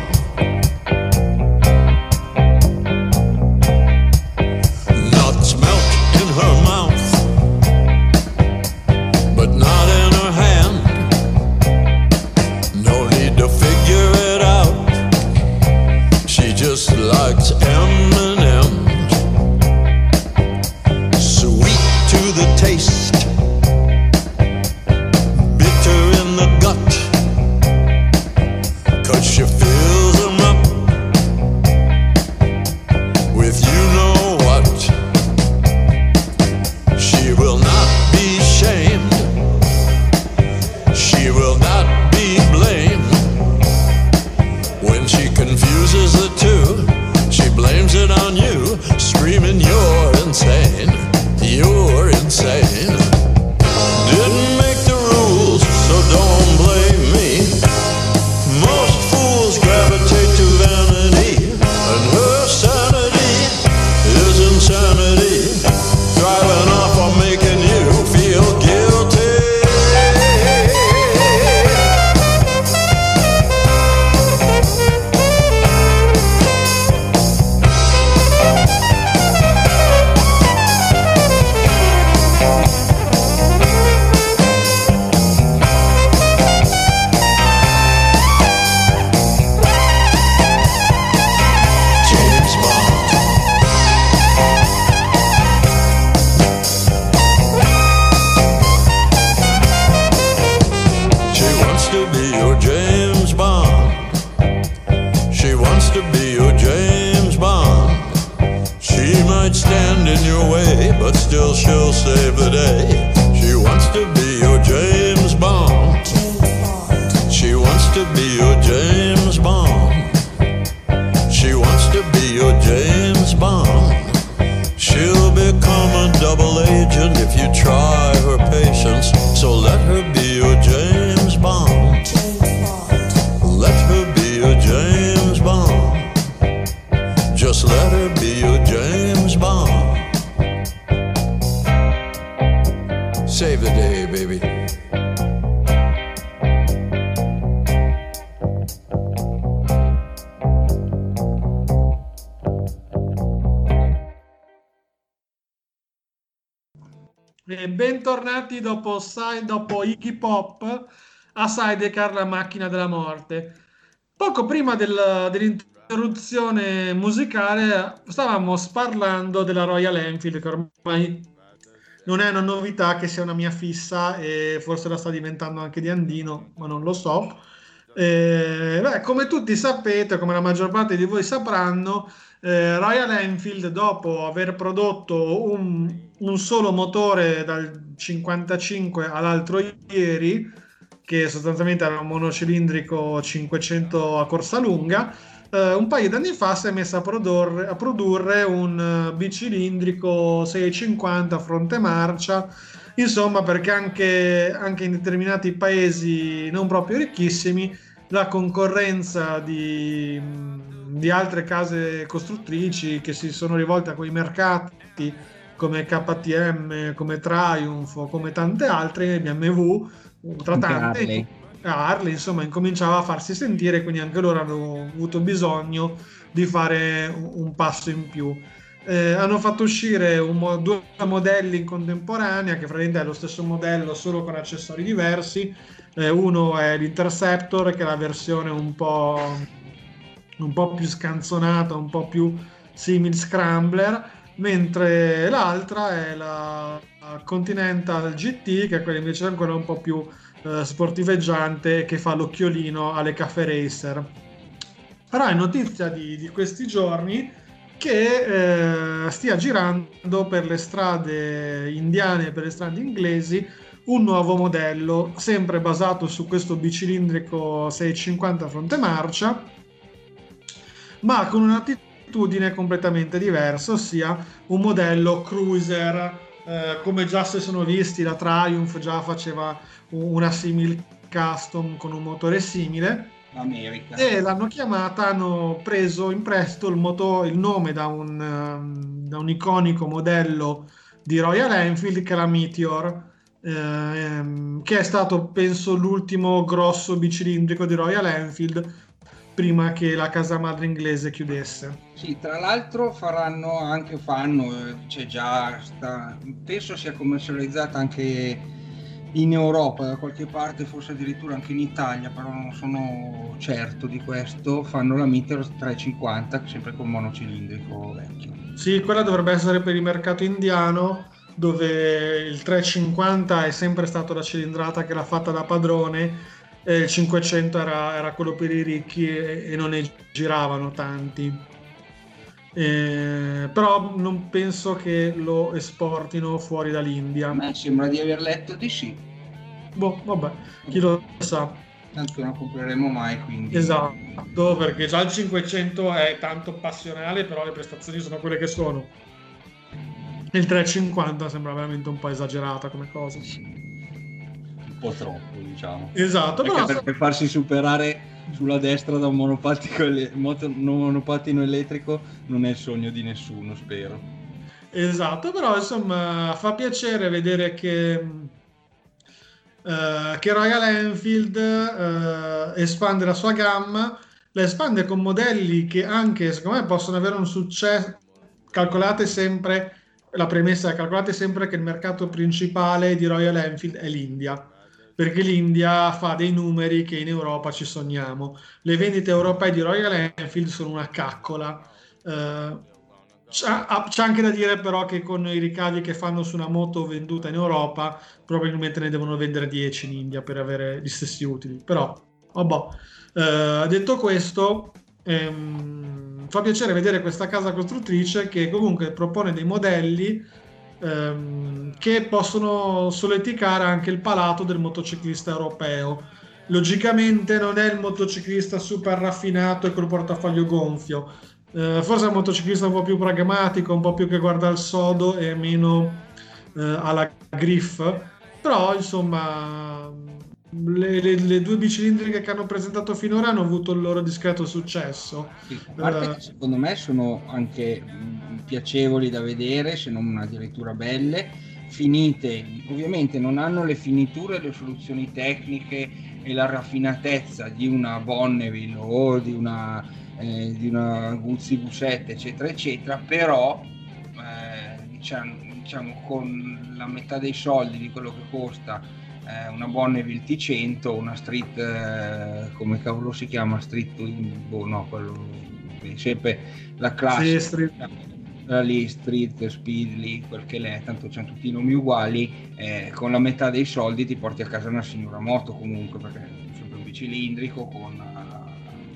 Bentornati dopo, dopo Iggy Pop a Sidecar, la macchina della morte. Poco prima del, dell'interruzione musicale stavamo sparlando della Royal Enfield, che ormai non è una novità che sia una mia fissa, e forse la sta diventando anche di Andino, ma non lo so. Eh, beh, come tutti sapete, come la maggior parte di voi sapranno, eh, Royal Enfield, dopo aver prodotto un un solo motore dal cinquantacinque all'altro ieri, che sostanzialmente era un monocilindrico cinquecento a corsa lunga, eh, un paio di anni fa si è messa a produrre, a produrre un bicilindrico seicentocinquanta fronte marcia, insomma, perché anche, anche in determinati paesi non proprio ricchissimi la concorrenza di, di altre case costruttrici che si sono rivolte a quei mercati come K T M, come Triumph, come tante altre, B M W, tra tante, Harley. Harley, insomma, incominciava a farsi sentire, quindi anche loro hanno avuto bisogno di fare un passo in più. Eh, hanno fatto uscire un, due modelli in contemporanea, che praticamente è lo stesso modello solo con accessori diversi. Eh, uno è l'Interceptor, che è la versione un po', un po' più scanzonata, un po' più simil Scrambler, mentre l'altra è la Continental G T, che è quella invece ancora un po' più eh, sportiveggiante, che fa l'occhiolino alle Cafe Racer. Però è notizia di, di questi giorni che eh, stia girando per le strade indiane e per le strade inglesi un nuovo modello, sempre basato su questo bicilindrico seicentocinquanta fronte marcia, ma con un'attitudine completamente diversa, ossia un modello cruiser, eh, come già si sono visti, la Triumph già faceva una simil custom con un motore simile. America. E l'hanno chiamata, hanno preso in prestito il, moto, il nome da un, da un iconico modello di Royal Enfield, che è la Meteor, ehm, che è stato, penso, l'ultimo grosso bicilindrico di Royal Enfield prima che la casa madre inglese chiudesse. Sì, tra l'altro faranno anche, fanno, c'è già, sta, penso sia commercializzata anche in Europa, da qualche parte, forse addirittura anche in Italia, però non sono certo di questo. Fanno la Meteor trecentocinquanta, sempre con monocilindrico vecchio. Sì, quella dovrebbe essere per il mercato indiano, dove il trecentocinquanta è sempre stato la cilindrata che l'ha fatta da padrone, e il cinquecento era, era quello per i ricchi e, e non ne giravano tanti. Eh, però non penso che lo esportino fuori dall'India. A me sembra di aver letto di sì. Boh, vabbè, chi lo sa. Tanto non compreremo mai, quindi. Esatto, perché già il cinquecento è tanto passionale, però le prestazioni sono quelle che sono. Il trecentocinquanta sembra veramente un po' esagerata come cosa. Sì. Un po' troppo, diciamo. Esatto, perché però... per, per farsi superare sulla destra da un monopattino elettrico non è il sogno di nessuno, spero. Esatto, però insomma fa piacere vedere che, eh, che Royal Enfield eh, espande la sua gamma, la espande con modelli che anche secondo me possono avere un successo. Calcolate sempre, la premessa è calcolate sempre che il mercato principale di Royal Enfield è l'India, perché l'India fa dei numeri che in Europa ci sogniamo. Le vendite europee di Royal Enfield sono una caccola. Eh, c'è anche da dire però che con i ricavi che fanno su una moto venduta in Europa, probabilmente ne devono vendere dieci in India per avere gli stessi utili. Però, oh boh. Eh, detto questo, ehm, fa piacere vedere questa casa costruttrice che comunque propone dei modelli che possono solleticare anche il palato del motociclista europeo. Logicamente non è il motociclista super raffinato e col portafoglio gonfio, eh, forse è un motociclista un po' più pragmatico, un po' più che guarda al sodo e meno eh, alla Griff. Però insomma le, le, le due bicilindriche che hanno presentato finora hanno avuto il loro discreto successo. Sì, a parte eh, che secondo me sono anche piacevoli da vedere, se non addirittura belle, finite. Ovviamente non hanno le finiture, le soluzioni tecniche e la raffinatezza di una Bonneville o di una, eh, di una Guzzi V sette, eccetera, eccetera, però eh, diciamo, diciamo con la metà dei soldi di quello che costa eh, una Bonneville T cento, una Street, eh, come cavolo si chiama, Street, boh, no, quello sempre la classica. Sì, Street. Lì, Street, Speed, lì, quel che l'è, tanto c'hanno tutti i nomi uguali, eh, con la metà dei soldi ti porti a casa una signora moto comunque, perché è sempre un bicilindrico con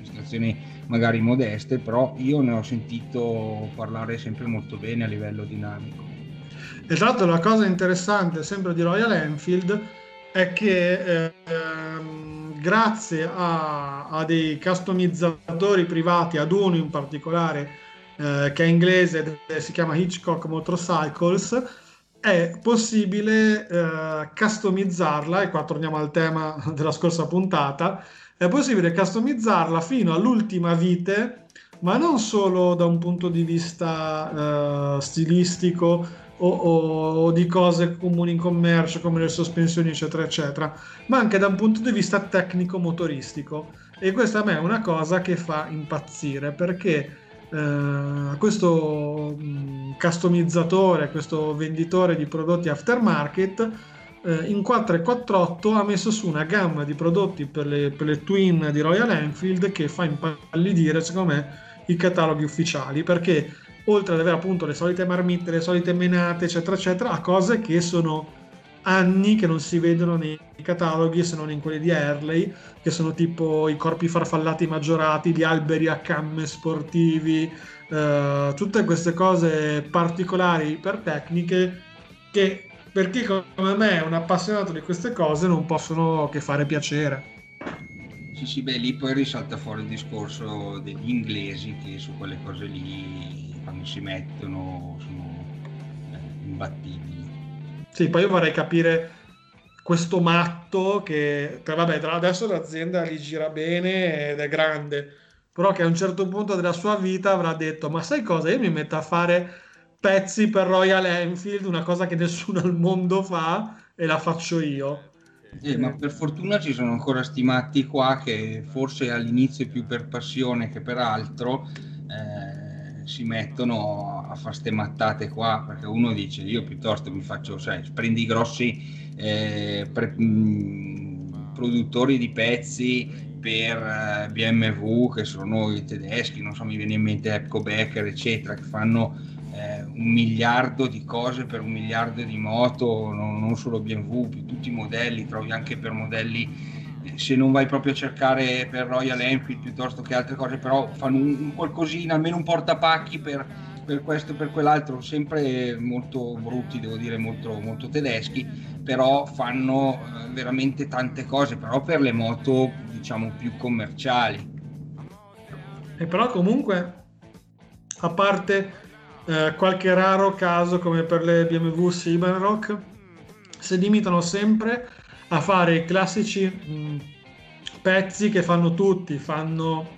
prestazioni magari modeste, però io ne ho sentito parlare sempre molto bene a livello dinamico. Esatto, la cosa interessante sempre di Royal Enfield è che eh, grazie a, a dei customizzatori privati, ad uno in particolare eh, che è inglese, si chiama Hitchcock Motorcycles, è possibile eh, customizzarla, e qua torniamo al tema della scorsa puntata, è possibile customizzarla fino all'ultima vite, ma non solo da un punto di vista eh, stilistico o, o, o di cose comuni in commercio come le sospensioni eccetera eccetera, ma anche da un punto di vista tecnico-motoristico. E questa a me è una cosa che fa impazzire, perché Uh, questo um, customizzatore, questo venditore di prodotti aftermarket uh, in quattro quattro otto ha messo su una gamma di prodotti per le, per le twin di Royal Enfield che fa impallidire secondo me i cataloghi ufficiali, perché oltre ad avere appunto le solite marmitte, le solite menate eccetera eccetera, ha cose che sono anni che non si vedono nei cataloghi se non in quelli di Harley, che sono tipo i corpi farfallati maggiorati, gli alberi a camme sportivi, eh, tutte queste cose particolari ipertecniche che per chi come me è un appassionato di queste cose non possono che fare piacere. Sì sì, beh, lì poi risalta fuori il discorso degli inglesi che su quelle cose lì quando si mettono sono eh, imbattibili. Sì, poi io vorrei capire questo matto che, vabbè, adesso l'azienda li gira bene ed è grande, però che a un certo punto della sua vita avrà detto: ma sai cosa, io mi metto a fare pezzi per Royal Enfield, una cosa che nessuno al mondo fa, e la faccio io. Eh, ma per fortuna ci sono ancora sti matti qua che forse all'inizio più per passione che per altro eh, si mettono a fare ste mattate qua, perché uno dice io piuttosto mi faccio, sai, prendi i grossi eh, pre, mh, produttori di pezzi per eh, B M W che sono i tedeschi, non so, mi viene in mente Epco Becker eccetera, che fanno eh, un miliardo di cose per un miliardo di moto, non, non solo B M W, più tutti i modelli, trovi anche per modelli, se non vai proprio a cercare per Royal Enfield piuttosto che altre cose, però fanno un, un qualcosina, almeno un portapacchi per, per questo e per quell'altro, sempre molto brutti, devo dire, molto, molto tedeschi, però fanno veramente tante cose, però per le moto diciamo più commerciali. E però comunque, a parte eh, qualche raro caso come per le B M W Cyberrock, si limitano sempre a fare i classici mh, pezzi che fanno tutti, fanno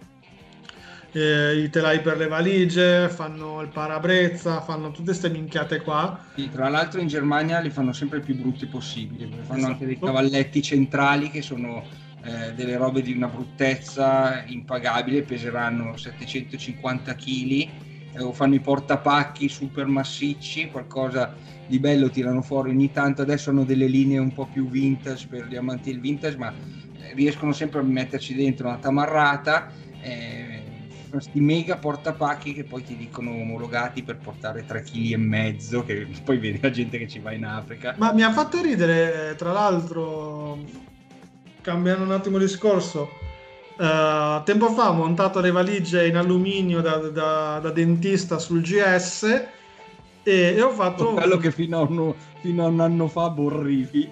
eh, i telai per le valigie, fanno il parabrezza, fanno tutte queste minchiate qua. Sì, tra l'altro in Germania li fanno sempre più brutti possibili, fanno esatto. Anche dei cavalletti centrali che sono eh, delle robe di una bruttezza impagabile, peseranno settecentocinquanta chili, eh, fanno i portapacchi super massicci, qualcosa di bello tirano fuori ogni tanto. Adesso hanno delle linee un po' più vintage per gli amanti del vintage, ma riescono sempre a metterci dentro una tamarrata, eh, questi mega portapacchi che poi ti dicono omologati per portare tre virgola cinque chili, che poi vedi la gente che ci va in Africa. Ma mi ha fatto ridere, tra l'altro, cambiando un attimo discorso, uh, tempo fa ho montato le valigie in alluminio da, da, da dentista sul G S, e ho fatto quello che fino a, un, fino a un anno fa borrivi.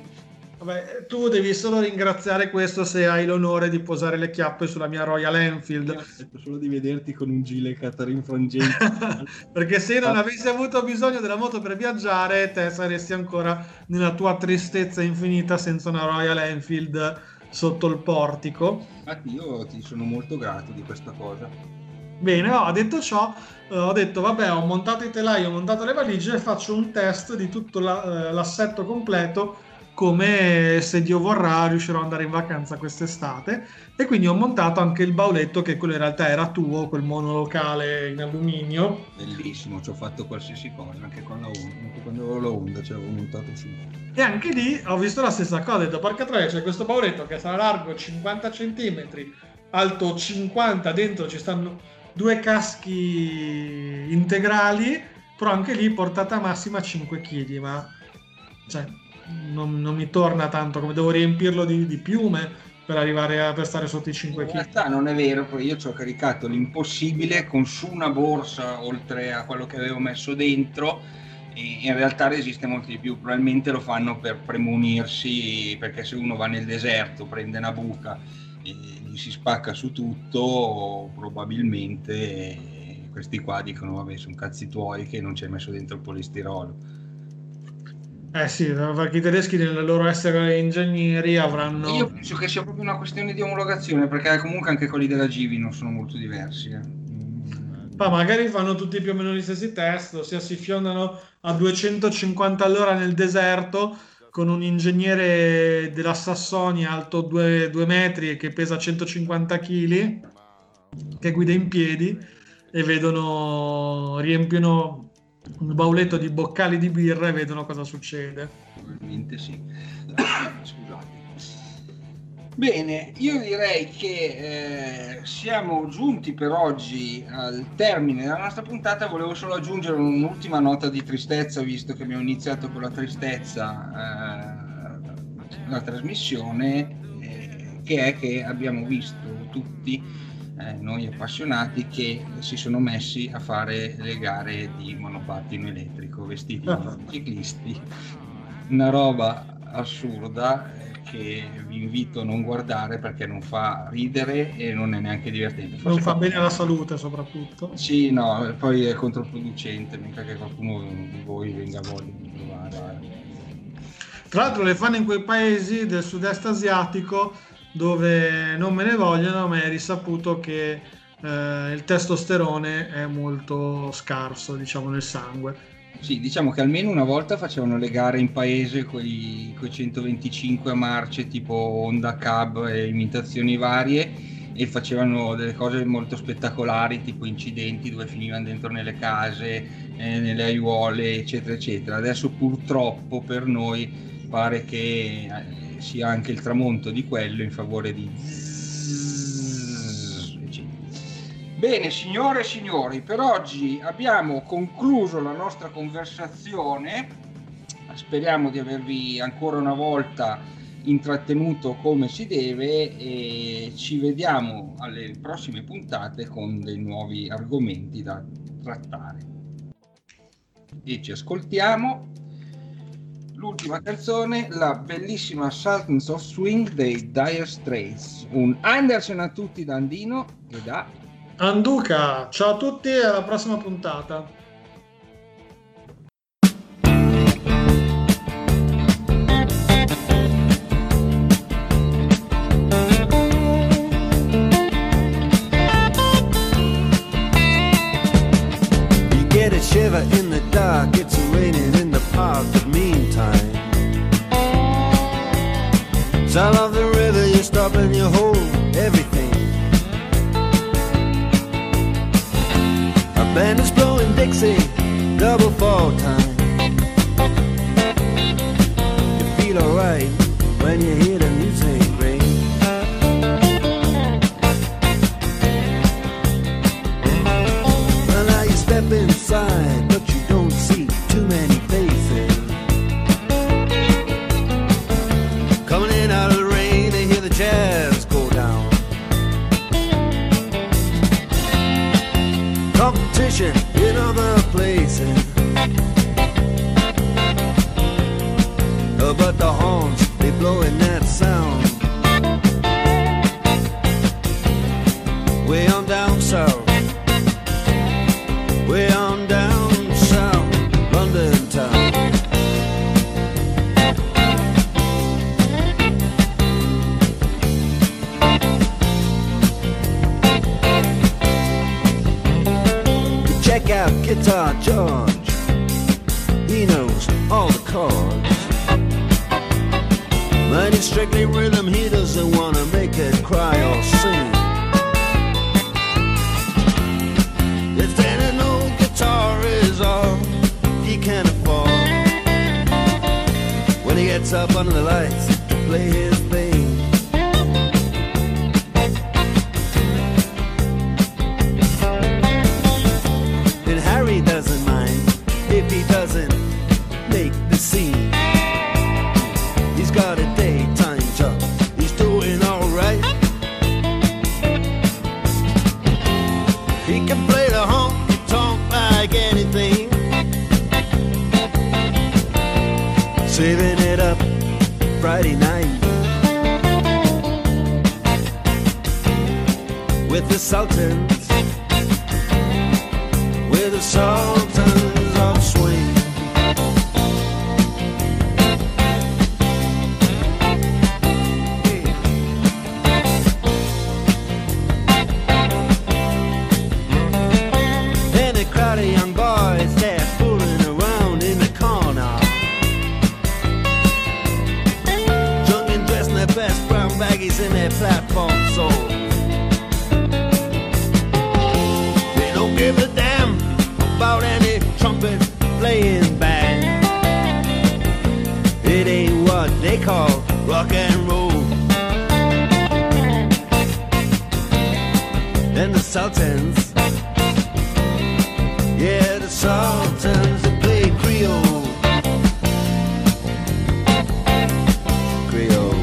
Vabbè, tu devi solo ringraziare questo se hai l'onore di posare le chiappe sulla mia Royal Enfield. Io aspetto solo di vederti con un gilet Catarin frangente perché se non avessi avuto bisogno della moto per viaggiare, te saresti ancora nella tua tristezza infinita senza una Royal Enfield sotto il portico. Infatti io ti sono molto grato di questa cosa. Bene, ho detto ciò, ho detto vabbè, ho montato i telai, ho montato le valigie e faccio un test di tutto la, l'assetto completo, come se Dio vorrà riuscirò ad andare in vacanza quest'estate. E quindi ho montato anche il bauletto, che quello in realtà era tuo, quel monolocale in alluminio. Bellissimo, ci ho fatto qualsiasi cosa, anche con la Honda, anche quando avevo la Honda ci avevo montato su. E anche lì ho visto la stessa cosa, ho detto porca troia, c'è questo bauletto che sarà largo cinquanta centimetri, alto cinquanta, dentro ci stanno due caschi integrali, però anche lì portata massima cinque chili, ma cioè, non, non mi torna tanto, come devo riempirlo di, di piume per arrivare a per stare sotto i cinque chili. In realtà non è vero, perché io ci ho caricato l'impossibile con su una borsa oltre a quello che avevo messo dentro, e in realtà resiste molto di più. Probabilmente lo fanno per premunirsi, perché se uno va nel deserto, prende una buca gli si spacca su tutto, probabilmente questi qua dicono vabbè sono cazzi tuoi che non ci hai messo dentro il polistirolo. Eh sì, perché i tedeschi nel loro essere ingegneri avranno... Io penso che sia proprio una questione di omologazione, perché comunque anche quelli della Givi non sono molto diversi. Eh. Ma magari fanno tutti più o meno gli stessi test, ossia si fiondano a duecentocinquanta all'ora nel deserto con un ingegnere della Sassonia alto due metri e che pesa centocinquanta chili, che guida in piedi, e vedono, riempiono un bauletto di boccali di birra e vedono cosa succede. Probabilmente sì. Scusate. Bene, io direi che eh, siamo giunti per oggi al termine della nostra puntata. Volevo solo aggiungere un'ultima nota di tristezza, visto che abbiamo iniziato con la tristezza eh, la trasmissione, eh, che è che abbiamo visto tutti, Eh, noi appassionati, che si sono messi a fare le gare di monopattino elettrico vestiti da ciclisti, una roba assurda che vi invito a non guardare perché non fa ridere e non è neanche divertente. Forse non fa bene alla salute soprattutto. Sì, no, poi è controproducente, mica che qualcuno di voi venga a voglia di provare. Tra l'altro le fanno in quei paesi del sud-est asiatico dove non me ne vogliono, ma è risaputo che eh, il testosterone è molto scarso, diciamo, nel sangue. Sì, diciamo che almeno una volta facevano le gare in paese con i centoventicinque a marce tipo Honda Cab e imitazioni varie, e facevano delle cose molto spettacolari tipo incidenti dove finivano dentro nelle case, eh, nelle aiuole, eccetera eccetera. Adesso purtroppo per noi pare che sia anche il tramonto di quello in favore di... Bene, signore e signori, per oggi abbiamo concluso la nostra conversazione. Speriamo di avervi ancora una volta intrattenuto come si deve e ci vediamo alle prossime puntate con dei nuovi argomenti da trattare. E ci ascoltiamo l'ultima canzone, la bellissima Sultans of Swing dei Dire Straits. Un Andersen a tutti da Andino e da Anduca. Ciao a tutti e alla prossima puntata. You get a shiver in the dark, it's raining in the park. Sound of the river, you stop and you hold everything. A band is blowing Dixie, double fall time. You feel alright when you hear the music ring. Well, now you step inside, but you don't see too many faces. Jazz go down. Competition in other places, but the horns, they blowing that sound. Way on down south, way on down south, London town. Check out Guitar George, he knows all the chords. Mighty strictly rhythm, he doesn't want to make it cry or sing. If any old guitar is all he can afford, when he gets up under the lights to play his thing. Doesn't mind if he doesn't make the scene. He's got a daytime job, he's doing alright. He can play the honky-tonk like anything, saving it up Friday night. with the sultans, with the sultans of swing. Then a crowd of young boys there fooling around in the corner, drunk and dressed in their best brown baggies in their platform soles. Give a damn about any trumpet playing band. It ain't what they call rock and roll. And the sultans, yeah, the sultans that play Creole. Creole.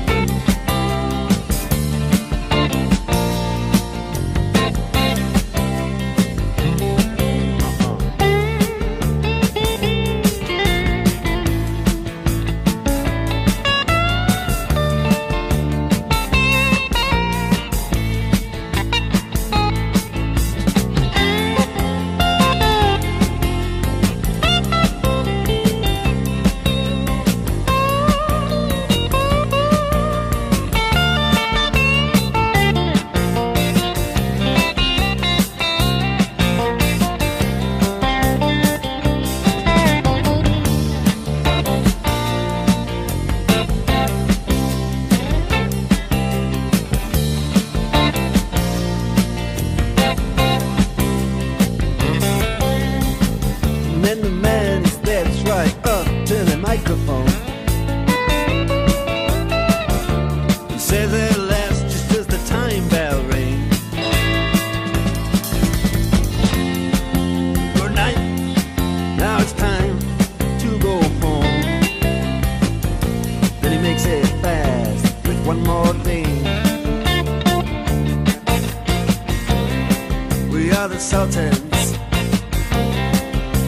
Sultans,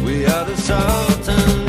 we are the sultans.